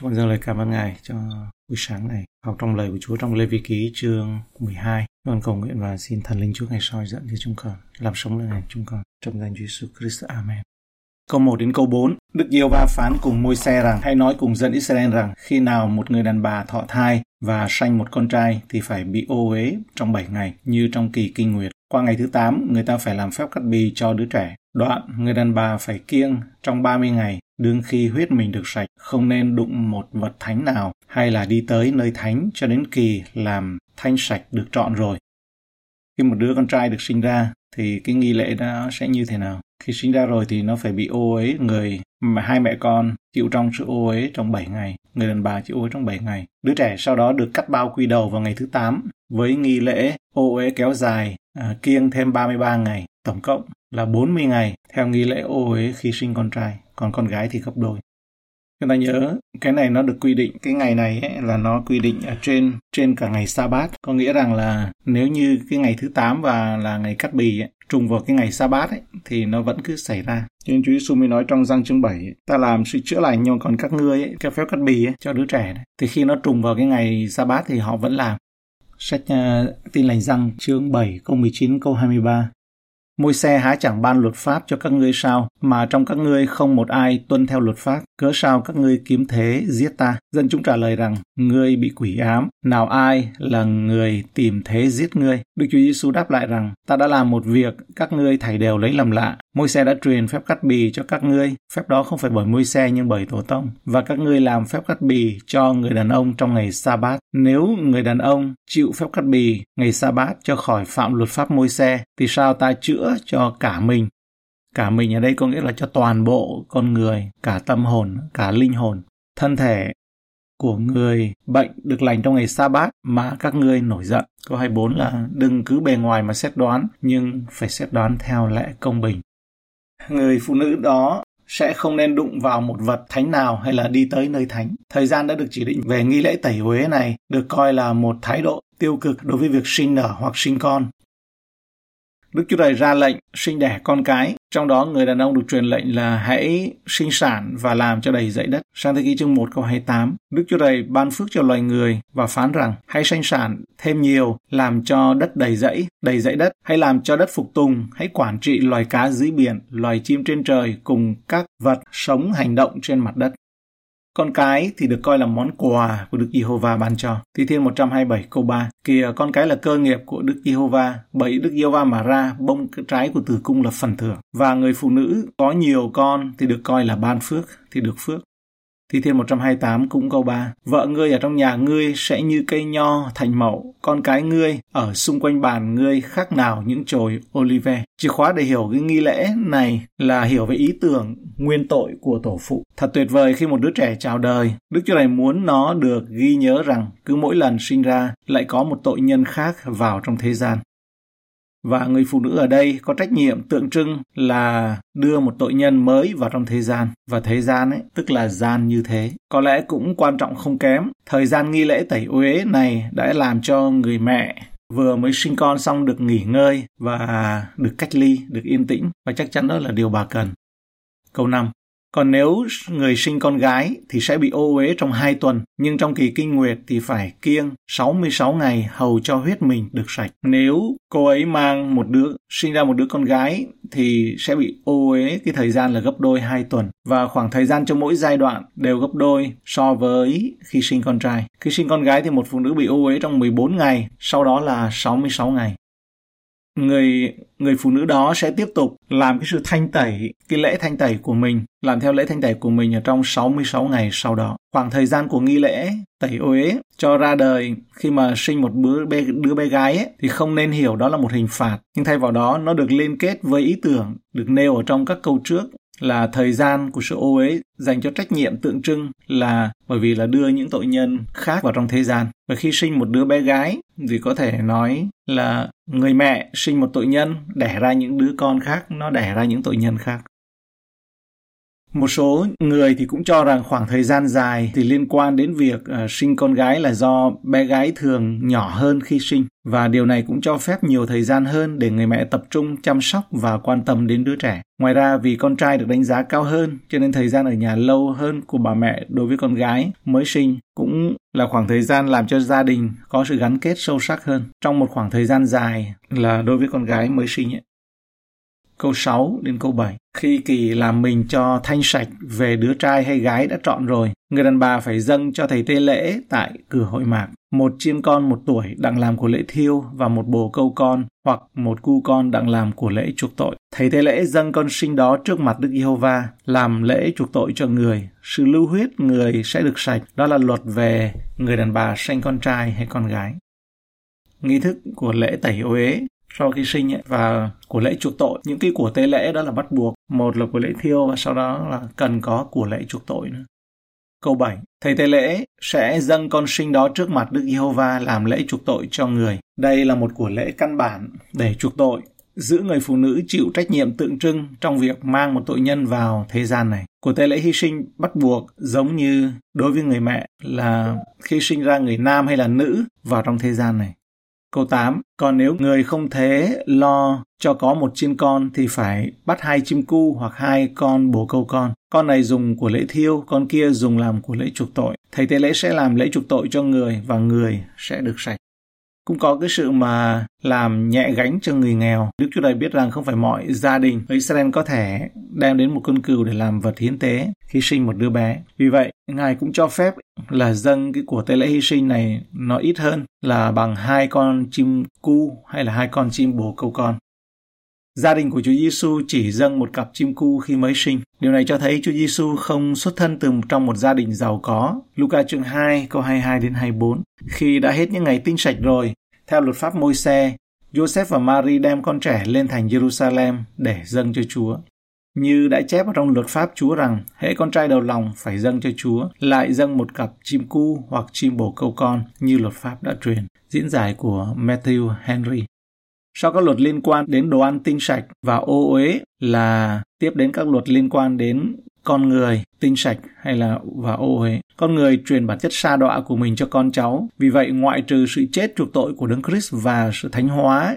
Chúng con dâng lời cảm ơn Ngài cho buổi sáng này, học trong lời của Chúa trong Lê-vi-ký chương 12. Chúng con cầu nguyện và xin Thần Linh Chúa Ngài soi dẫn cho chúng con, làm sống lên hành chúng con. Trong danh Chúa Jesus Christ, Amen. Câu 1 đến câu 4. Đức Giê-hô-va phán cùng Môi-se rằng: Hãy nói cùng dân Israel rằng, khi nào một người đàn bà thọ thai và sanh một con trai thì phải bị ô uế trong 7 ngày như trong kỳ kinh nguyệt. Qua ngày thứ 8, người ta phải làm phép cắt bì cho đứa trẻ. Đoạn, người đàn bà phải kiêng trong 30 ngày, đương khi huyết mình được sạch, không nên đụng một vật thánh nào, hay là đi tới nơi thánh cho đến kỳ làm thanh sạch được trọn rồi. Khi một đứa con trai được sinh ra, thì cái nghi lễ đó sẽ như thế nào? Khi sinh ra rồi thì nó phải bị ô uế, người mà hai mẹ con chịu trong sự ô uế trong 7 ngày, người đàn bà chịu ô uế trong 7 ngày. Đứa trẻ sau đó được cắt bao quy đầu vào ngày thứ 8, với nghi lễ ô uế kéo dài, kiêng thêm 33 ngày, tổng cộng là 40 ngày theo nghi lễ ô uế khi sinh con trai, còn con gái thì gấp đôi. Chúng ta nhớ cái này nó được quy định, cái ngày này ấy, là nó quy định ở trên cả ngày Sa-bát, có nghĩa rằng là nếu như cái ngày thứ 8 và là ngày cắt bì ấy, trùng vào cái ngày Sa-bát ấy, thì nó vẫn cứ xảy ra. Nhưng Chúa Giê-xu mới nói trong Giăng chương 7 ấy, ta làm sự chữa lành nhưng còn các ngươi ấy, theo phép cắt bì ấy, cho đứa trẻ đấy. Thì khi nó trùng vào cái ngày Sa-bát thì họ vẫn làm. Sách Tin lành Giăng chương 7 câu 19 câu 23. Môi-se há chẳng ban luật pháp cho các ngươi sao, mà trong các ngươi không một ai tuân theo luật pháp, cớ sao các ngươi kiếm thế giết ta? Dân chúng trả lời rằng, ngươi bị quỷ ám, nào ai là người tìm thế giết ngươi? Đức Chúa Giê-xu đáp lại rằng, ta đã làm một việc, các ngươi thảy đều lấy làm lạ. Môi-se đã truyền phép cắt bì cho các ngươi, phép đó không phải bởi Môi-se nhưng bởi tổ tông, và các ngươi làm phép cắt bì cho người đàn ông trong ngày Sa-bát. Nếu người đàn ông chịu phép cắt bì ngày Sa-bát cho khỏi phạm luật pháp Môi-se, thì sao ta chữa cho cả mình? Cả mình ở đây có nghĩa là cho toàn bộ con người, cả tâm hồn, cả linh hồn, thân thể của người bệnh được lành trong ngày Sa-bát mà các ngươi nổi giận. Câu 24 là đừng cứ bề ngoài mà xét đoán, nhưng phải xét đoán theo lẽ công bình. Người phụ nữ đó sẽ không nên đụng vào một vật thánh nào hay là đi tới nơi thánh. Thời gian đã được chỉ định về nghi lễ tẩy uế này được coi là một thái độ tiêu cực đối với việc sinh nở hoặc sinh con. Đức Chúa Trời ra lệnh sinh đẻ con cái, trong đó người đàn ông được truyền lệnh là hãy sinh sản và làm cho đầy dãy đất. Sang thế ký chương 1 câu 28, Đức Chúa Trời ban phước cho loài người và phán rằng hãy sinh sản thêm nhiều, làm cho đất đầy dãy đất, hãy làm cho đất phục tùng, hãy quản trị loài cá dưới biển, loài chim trên trời cùng các vật sống hành động trên mặt đất. Con cái thì được coi là món quà của Đức Giê-hô-va ban cho. Thi thiên 127 câu 3. Kìa con cái là cơ nghiệp của Đức Giê-hô-va, bởi Đức Giê-hô-va mà ra, bông trái của tử cung là phần thưởng. Và người phụ nữ có nhiều con thì được coi là ban phước, thì được phước. Thi thiên 128 cũng câu 3. Vợ ngươi ở trong nhà ngươi sẽ như cây nho thành mẫu, con cái ngươi ở xung quanh bàn ngươi khác nào những chồi olive. Chìa khóa để hiểu cái nghi lễ này là hiểu về ý tưởng nguyên tội của tổ phụ. Thật tuyệt vời khi một đứa trẻ chào đời, Đức Chúa Trời muốn nó được ghi nhớ rằng cứ mỗi lần sinh ra lại có một tội nhân khác vào trong thế gian. Và người phụ nữ ở đây có trách nhiệm tượng trưng là đưa một tội nhân mới vào trong thế gian. Và thế gian ấy, tức là gian như thế. Có lẽ cũng quan trọng không kém, thời gian nghi lễ tẩy uế này đã làm cho người mẹ vừa mới sinh con xong được nghỉ ngơi và được cách ly, được yên tĩnh. Và chắc chắn đó là điều bà cần. Câu 5. Còn nếu người sinh con gái thì sẽ bị ô uế trong 2 tuần, nhưng trong kỳ kinh nguyệt thì phải kiêng 66 ngày hầu cho huyết mình được sạch. Nếu cô ấy mang một đứa, sinh ra một đứa con gái thì sẽ bị ô uế cái thời gian là gấp đôi 2 tuần, và khoảng thời gian cho mỗi giai đoạn đều gấp đôi so với khi sinh con trai. Khi sinh con gái thì một phụ nữ bị ô uế trong 14 ngày, sau đó là 66 ngày. Người phụ nữ đó sẽ tiếp tục làm cái sự thanh tẩy, cái lễ thanh tẩy của mình, làm theo lễ thanh tẩy của mình ở trong 66 ngày sau đó. Khoảng thời gian của nghi lễ tẩy uế cho ra đời khi mà sinh một đứa bé gái ấy, thì không nên hiểu đó là một hình phạt, nhưng thay vào đó nó được liên kết với ý tưởng được nêu ở trong các câu trước là thời gian của sự ô uế dành cho trách nhiệm tượng trưng là bởi vì là đưa những tội nhân khác vào trong thế gian. Và khi sinh một đứa bé gái thì có thể nói là người mẹ sinh một tội nhân, đẻ ra những đứa con khác, nó đẻ ra những tội nhân khác. Một số người thì cũng cho rằng khoảng thời gian dài thì liên quan đến việc sinh con gái là do bé gái thường nhỏ hơn khi sinh, và điều này cũng cho phép nhiều thời gian hơn để người mẹ tập trung chăm sóc và quan tâm đến đứa trẻ. Ngoài ra, vì con trai được đánh giá cao hơn cho nên thời gian ở nhà lâu hơn của bà mẹ đối với con gái mới sinh cũng là khoảng thời gian làm cho gia đình có sự gắn kết sâu sắc hơn trong một khoảng thời gian dài là đối với con gái mới sinh ấy. Câu 6 đến câu 7. Khi kỳ làm mình cho thanh sạch về đứa trai hay gái đã chọn rồi, người đàn bà phải dâng cho thầy tế lễ tại cửa hội mạc, 1 chiên con 1 tuổi đặng làm của lễ thiêu và 1 bồ câu con hoặc 1 cu con đặng làm của lễ chuộc tội. Thầy tế lễ dâng con sinh đó trước mặt Đức Giê-hô-va làm lễ chuộc tội cho người. Sự lưu huyết người sẽ được sạch. Đó là luật về người đàn bà sanh con trai hay con gái. Nghi thức của lễ tẩy ô uế sau khi sinh ấy, và của lễ chuộc tội. Những cái của tế lễ đó là bắt buộc. Một là của lễ thiêu và sau đó là cần có của lễ chuộc tội nữa. Câu 7. Thầy tế lễ sẽ dâng con sinh đó trước mặt Đức Giê-hô-va làm lễ chuộc tội cho người. Đây là một của lễ căn bản để chuộc tội, giữ người phụ nữ chịu trách nhiệm tượng trưng trong việc mang một tội nhân vào thế gian này. Của tế lễ hy sinh bắt buộc giống như đối với người mẹ là khi sinh ra người nam hay là nữ vào trong thế gian này. Câu 8. Còn nếu người không thế lo cho có 1 chiên con thì phải bắt 2 chim cu hoặc 2 con bồ câu con. Con này dùng của lễ thiêu, con kia dùng làm của lễ chuộc tội. Thầy tế lễ sẽ làm lễ chuộc tội cho người và người sẽ được sạch. Cũng có cái sự mà làm nhẹ gánh cho người nghèo. Đức Chúa Trời biết rằng không phải mọi gia đình ở Israel có thể đem đến một con cừu để làm vật hiến tế khi sinh một đứa bé. Vì vậy, Ngài cũng cho phép là dâng cái của tế lễ hy sinh này nó ít hơn, là bằng 2 con chim cu hay là 2 con chim bồ câu con. Gia đình của Chúa Giêsu chỉ dâng 1 cặp chim cu khi mới sinh. Điều này cho thấy Chúa Giêsu không xuất thân từ trong một gia đình giàu có. Luca chương 2 câu 22 đến 24. Khi đã hết những ngày tinh sạch rồi, theo luật pháp Môi-se, Joseph và Mary đem con trẻ lên thành Jerusalem để dâng cho Chúa. Như đã chép ở trong luật pháp Chúa rằng, hễ con trai đầu lòng phải dâng cho Chúa, lại dâng 1 cặp chim cu hoặc chim bồ câu con như luật pháp đã truyền. Diễn giải của Matthew Henry. Sau các luật liên quan đến đồ ăn tinh sạch và ô uế là tiếp đến các luật liên quan đến con người tinh sạch hay là và ô uế. Con người truyền bản chất sa đọa của mình cho con cháu. Vì vậy, ngoại trừ sự chết chuộc tội của Đấng Christ và sự thánh hóa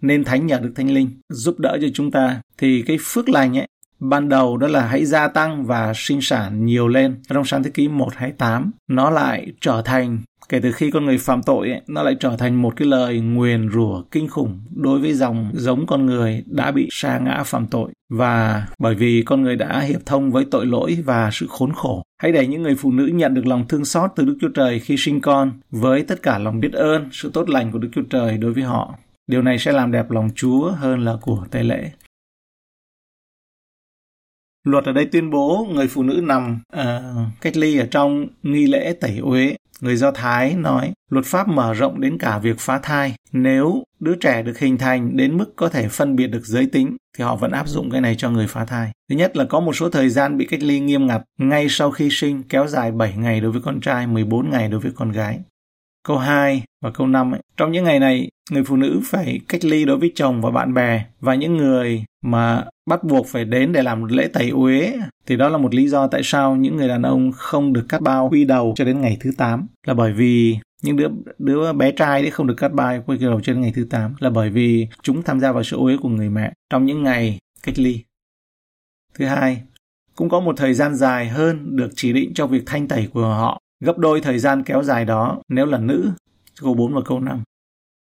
nên thánh nhờ Đức Thánh Linh giúp đỡ cho chúng ta, thì cái phước lành ấy ban đầu đó là hãy gia tăng và sinh sản nhiều lên. Trong Sáng thế ký 1:8, nó lại trở thành, kể từ khi con người phạm tội ấy, nó lại trở thành một cái lời nguyền rủa kinh khủng đối với dòng giống con người đã bị sa ngã phạm tội. Và bởi vì con người đã hiệp thông với tội lỗi và sự khốn khổ, hãy để những người phụ nữ nhận được lòng thương xót từ Đức Chúa Trời khi sinh con với tất cả lòng biết ơn, sự tốt lành của Đức Chúa Trời đối với họ. Điều này sẽ làm đẹp lòng Chúa hơn là của tế lễ. Luật ở đây tuyên bố người phụ nữ nằm cách ly ở trong nghi lễ tẩy uế. Người Do Thái nói luật pháp mở rộng đến cả việc phá thai. Nếu đứa trẻ được hình thành đến mức có thể phân biệt được giới tính thì họ vẫn áp dụng cái này cho người phá thai. Thứ nhất là có một số thời gian bị cách ly nghiêm ngặt ngay sau khi sinh, kéo dài 7 ngày đối với con trai, 14 ngày đối với con gái. Câu 2 và câu 5 ấy. Trong những ngày này, người phụ nữ phải cách ly đối với chồng và bạn bè, và những người mà bắt buộc phải đến để làm lễ tẩy uế thì đó là một lý do tại sao những người đàn ông không được cắt bao quy đầu cho đến ngày thứ 8, là bởi vì những đứa bé trai đấy không được cắt bao quy đầu cho đến ngày thứ 8 là bởi vì chúng tham gia vào sự uế của người mẹ trong những ngày cách ly. Thứ hai, cũng có một thời gian dài hơn được chỉ định cho việc thanh tẩy của họ, gấp đôi thời gian kéo dài đó nếu là nữ. Câu 4 và câu 5.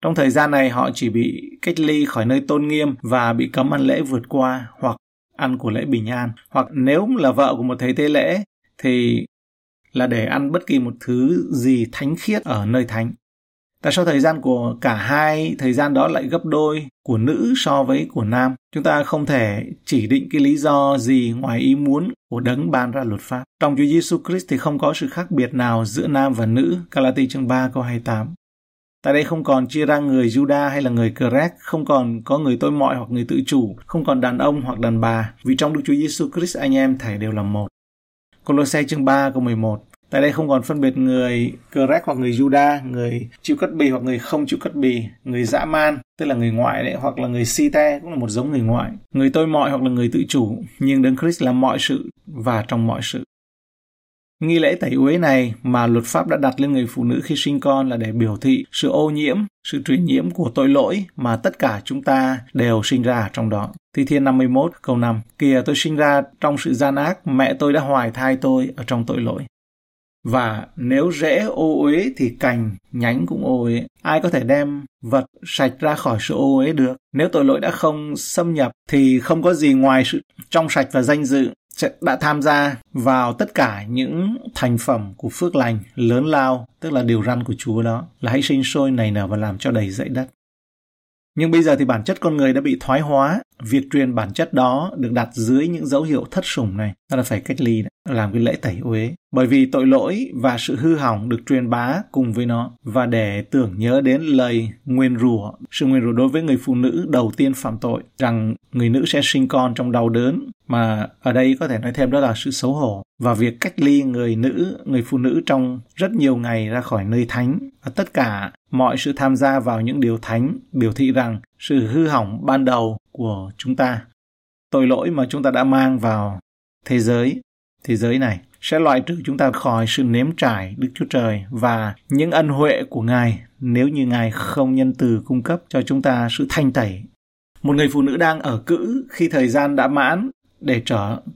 Trong thời gian này họ chỉ bị cách ly khỏi nơi tôn nghiêm và bị cấm ăn lễ vượt qua hoặc ăn của lễ bình an, hoặc nếu là vợ của một thầy tế lễ thì là để ăn bất kỳ một thứ gì thánh khiết ở nơi thánh. Tại sao thời gian của cả hai thời gian đó lại gấp đôi của nữ so với của nam? Chúng ta không thể chỉ định cái lý do gì ngoài ý muốn của Đấng ban ra luật pháp. Trong Chúa Giêsu Christ thì không có sự khác biệt nào giữa nam và nữ. Galati chương 3 câu 28. Tại đây không còn chia ra người Giu-đa hay là người Cơ-rét, không còn có người tôi mọi hoặc người tự chủ, không còn đàn ông hoặc đàn bà, vì trong Đức Chúa Giêsu Christ anh em thể đều là một. Cô-lô-se chương 3 câu 11. Tại đây không còn phân biệt người Cơ-rách hoặc người Giu-đa, người chịu cắt bì hoặc người không chịu cắt bì, người dã man, tức là người ngoại đấy, hoặc là người Si-te, cũng là một giống người ngoại, người tôi mọi hoặc là người tự chủ, nhưng Đấng Christ làm mọi sự và trong mọi sự. Nghi lễ tẩy uế này mà luật pháp đã đặt lên người phụ nữ khi sinh con là để biểu thị sự ô nhiễm, sự truyền nhiễm của tội lỗi mà tất cả chúng ta đều sinh ra trong đó. Thi Thiên 51 câu 5: Kìa, tôi sinh ra trong sự gian ác, mẹ tôi đã hoài thai tôi ở trong tội lỗi. Và nếu rễ ô uế thì cành, nhánh cũng ô uế. Ai có thể đem vật sạch ra khỏi sự ô uế được? Nếu tội lỗi đã không xâm nhập thì không có gì ngoài sự trong sạch và danh dự đã tham gia vào tất cả những thành phẩm của phước lành lớn lao, tức là điều răn của Chúa, đó là hãy sinh sôi nảy nở và làm cho đầy dãy đất. Nhưng bây giờ thì bản chất con người đã bị thoái hóa, việc truyền bản chất đó được đặt dưới những dấu hiệu thất sủng này, ta đã phải cách ly, làm cái lễ tẩy uế, bởi vì tội lỗi và sự hư hỏng được truyền bá cùng với nó, và để tưởng nhớ đến lời nguyền rủa, sự nguyền rủa đối với người phụ nữ đầu tiên phạm tội, rằng người nữ sẽ sinh con trong đau đớn, mà ở đây có thể nói thêm đó là sự xấu hổ, và việc cách ly người phụ nữ trong rất nhiều ngày ra khỏi nơi thánh, và tất cả mọi sự tham gia vào những điều thánh, biểu thị rằng sự hư hỏng ban đầu của chúng ta, tội lỗi mà chúng ta đã mang vào thế giới này, sẽ loại trừ chúng ta khỏi sự nếm trải Đức Chúa Trời và những ân huệ của Ngài nếu như Ngài không nhân từ cung cấp cho chúng ta sự thanh tẩy. Một người phụ nữ đang ở cữ khi thời gian đã mãn để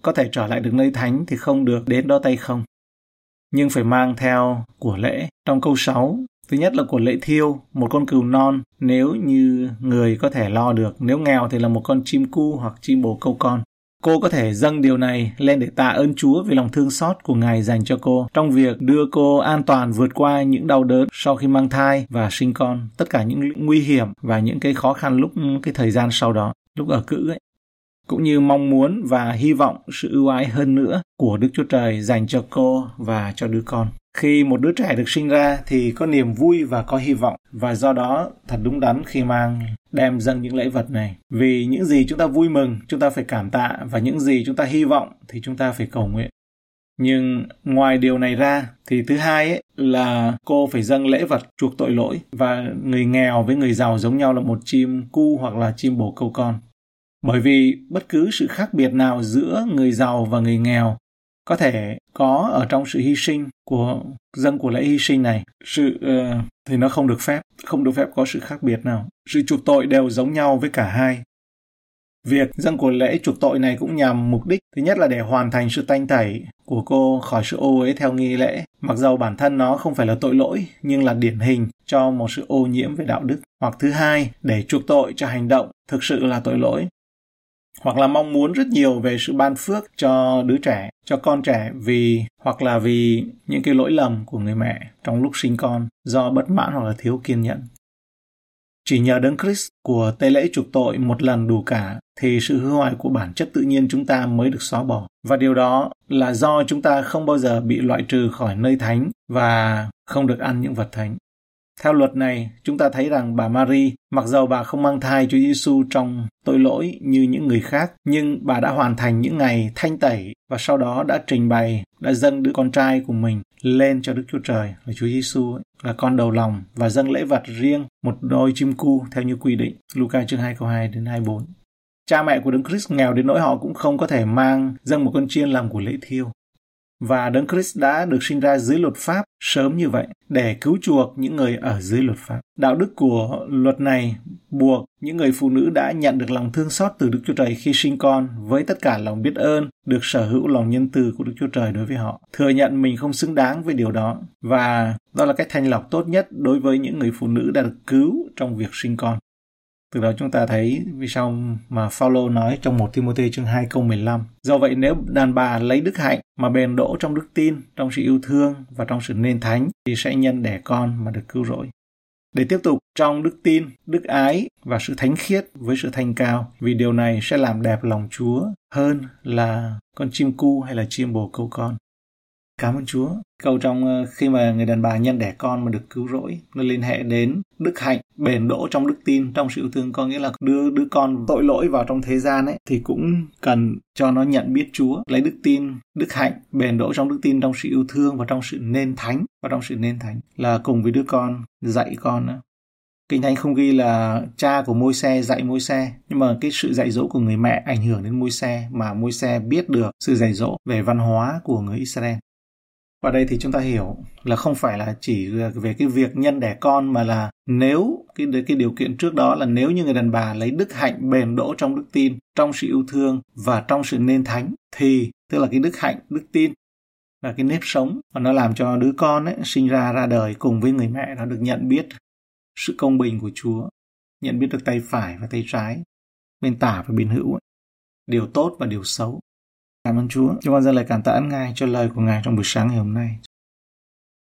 có thể trở lại được nơi thánh thì không được đến đó tay không, nhưng phải mang theo của lễ. Trong câu 6, thứ nhất là của lễ thiêu, một con cừu non nếu như người có thể lo được, nếu nghèo thì là một con chim cu hoặc chim bồ câu con. Cô có thể dâng điều này lên để tạ ơn Chúa vì lòng thương xót của Ngài dành cho cô trong việc đưa cô an toàn vượt qua những đau đớn sau khi mang thai và sinh con, tất cả những nguy hiểm và những cái khó khăn lúc cái thời gian sau đó, lúc ở cữ ấy, cũng như mong muốn và hy vọng sự ưu ái hơn nữa của Đức Chúa Trời dành cho cô và cho đứa con. Khi một đứa trẻ được sinh ra thì có niềm vui và có hy vọng, và do đó thật đúng đắn khi đem dâng những lễ vật này. Vì những gì chúng ta vui mừng, chúng ta phải cảm tạ, và những gì chúng ta hy vọng thì chúng ta phải cầu nguyện. Nhưng ngoài điều này ra thì thứ hai ấy, là cô phải dâng lễ vật chuộc tội lỗi, và người nghèo với người giàu giống nhau là một chim cu hoặc là chim bồ câu con. Bởi vì bất cứ sự khác biệt nào giữa người giàu và người nghèo có thể có ở trong sự hy sinh của dâng của lễ hy sinh này, thì nó không được phép có sự khác biệt nào. Sự chuộc tội đều giống nhau với cả hai. Việc dâng của lễ chuộc tội này cũng nhằm mục đích thứ nhất là để hoàn thành sự tanh tẩy của cô khỏi sự ô uế theo nghi lễ, mặc dầu bản thân nó không phải là tội lỗi nhưng là điển hình cho một sự ô nhiễm về đạo đức, hoặc thứ hai để chuộc tội cho hành động thực sự là tội lỗi, hoặc là mong muốn rất nhiều về sự ban phước cho đứa trẻ, cho con trẻ, hoặc là vì những cái lỗi lầm của người mẹ trong lúc sinh con do bất mãn hoặc là thiếu kiên nhẫn. Chỉ nhờ Đấng Christ của tế lễ chuộc tội một lần đủ cả thì sự hư hoại của bản chất tự nhiên chúng ta mới được xóa bỏ, và điều đó là do chúng ta không bao giờ bị loại trừ khỏi nơi thánh và không được ăn những vật thánh. Theo luật này, chúng ta thấy rằng bà Mary, mặc dầu bà không mang thai Chúa Giêsu trong tội lỗi như những người khác, nhưng bà đã hoàn thành những ngày thanh tẩy và sau đó đã dâng đứa con trai của mình lên cho Đức Chúa Trời, là Chúa Giêsu là con đầu lòng, và dâng lễ vật riêng một đôi chim cu theo như quy định. Luca chương 2 câu 2 đến 24. Cha mẹ của Đấng Christ nghèo đến nỗi họ cũng không có thể dâng một con chiên làm của lễ thiêu. Và Đấng Christ đã được sinh ra dưới luật pháp sớm như vậy để cứu chuộc những người ở dưới luật pháp. Đạo đức của luật này buộc những người phụ nữ đã nhận được lòng thương xót từ Đức Chúa Trời khi sinh con với tất cả lòng biết ơn được sở hữu lòng nhân từ của Đức Chúa Trời đối với họ, thừa nhận mình không xứng đáng với điều đó, và đó là cách thanh lọc tốt nhất đối với những người phụ nữ đã được cứu trong việc sinh con. Từ đó chúng ta thấy vì sao mà Phao-lô nói trong 1 Ti-mô-thê chương 2 câu 15: Do vậy nếu đàn bà lấy đức hạnh mà bền đỗ trong đức tin, trong sự yêu thương và trong sự nên thánh thì sẽ nhân đẻ con mà được cứu rỗi. Để tiếp tục trong đức tin, đức ái và sự thánh khiết với sự thanh cao, vì điều này sẽ làm đẹp lòng Chúa hơn là con chim cu hay là chim bồ câu con. Cảm ơn Chúa. Câu trong khi mà người đàn bà nhân đẻ con mà được cứu rỗi, nó liên hệ đến đức hạnh, bền đỗ trong đức tin, trong sự yêu thương, có nghĩa là đưa đứa con tội lỗi vào trong thế gian ấy thì cũng cần cho nó nhận biết Chúa, lấy đức tin, đức hạnh, bền đỗ trong đức tin, trong sự yêu thương và trong sự nên thánh, và trong sự nên thánh là cùng với đứa con dạy con đó. Kinh Thánh không ghi là cha của Môi-se dạy Môi-se, nhưng mà cái sự dạy dỗ của người mẹ ảnh hưởng đến Môi-se, mà Môi-se biết được sự dạy dỗ về văn hóa của người Israel. Và đây thì chúng ta hiểu là không phải là chỉ về cái việc nhân đẻ con, mà là nếu cái điều kiện trước đó là nếu như người đàn bà lấy đức hạnh bền đỗ trong đức tin, trong sự yêu thương và trong sự nên thánh, thì tức là cái đức hạnh, đức tin là cái nếp sống, và nó làm cho đứa con ấy, sinh ra đời cùng với người mẹ, nó được nhận biết sự công bình của Chúa, nhận biết được tay phải và tay trái, bên tả và bên hữu, điều tốt và điều xấu. Cảm ơn Chúa. Chúng con dâng lời cảm tạ Ngài cho lời của Ngài trong buổi sáng ngày hôm nay.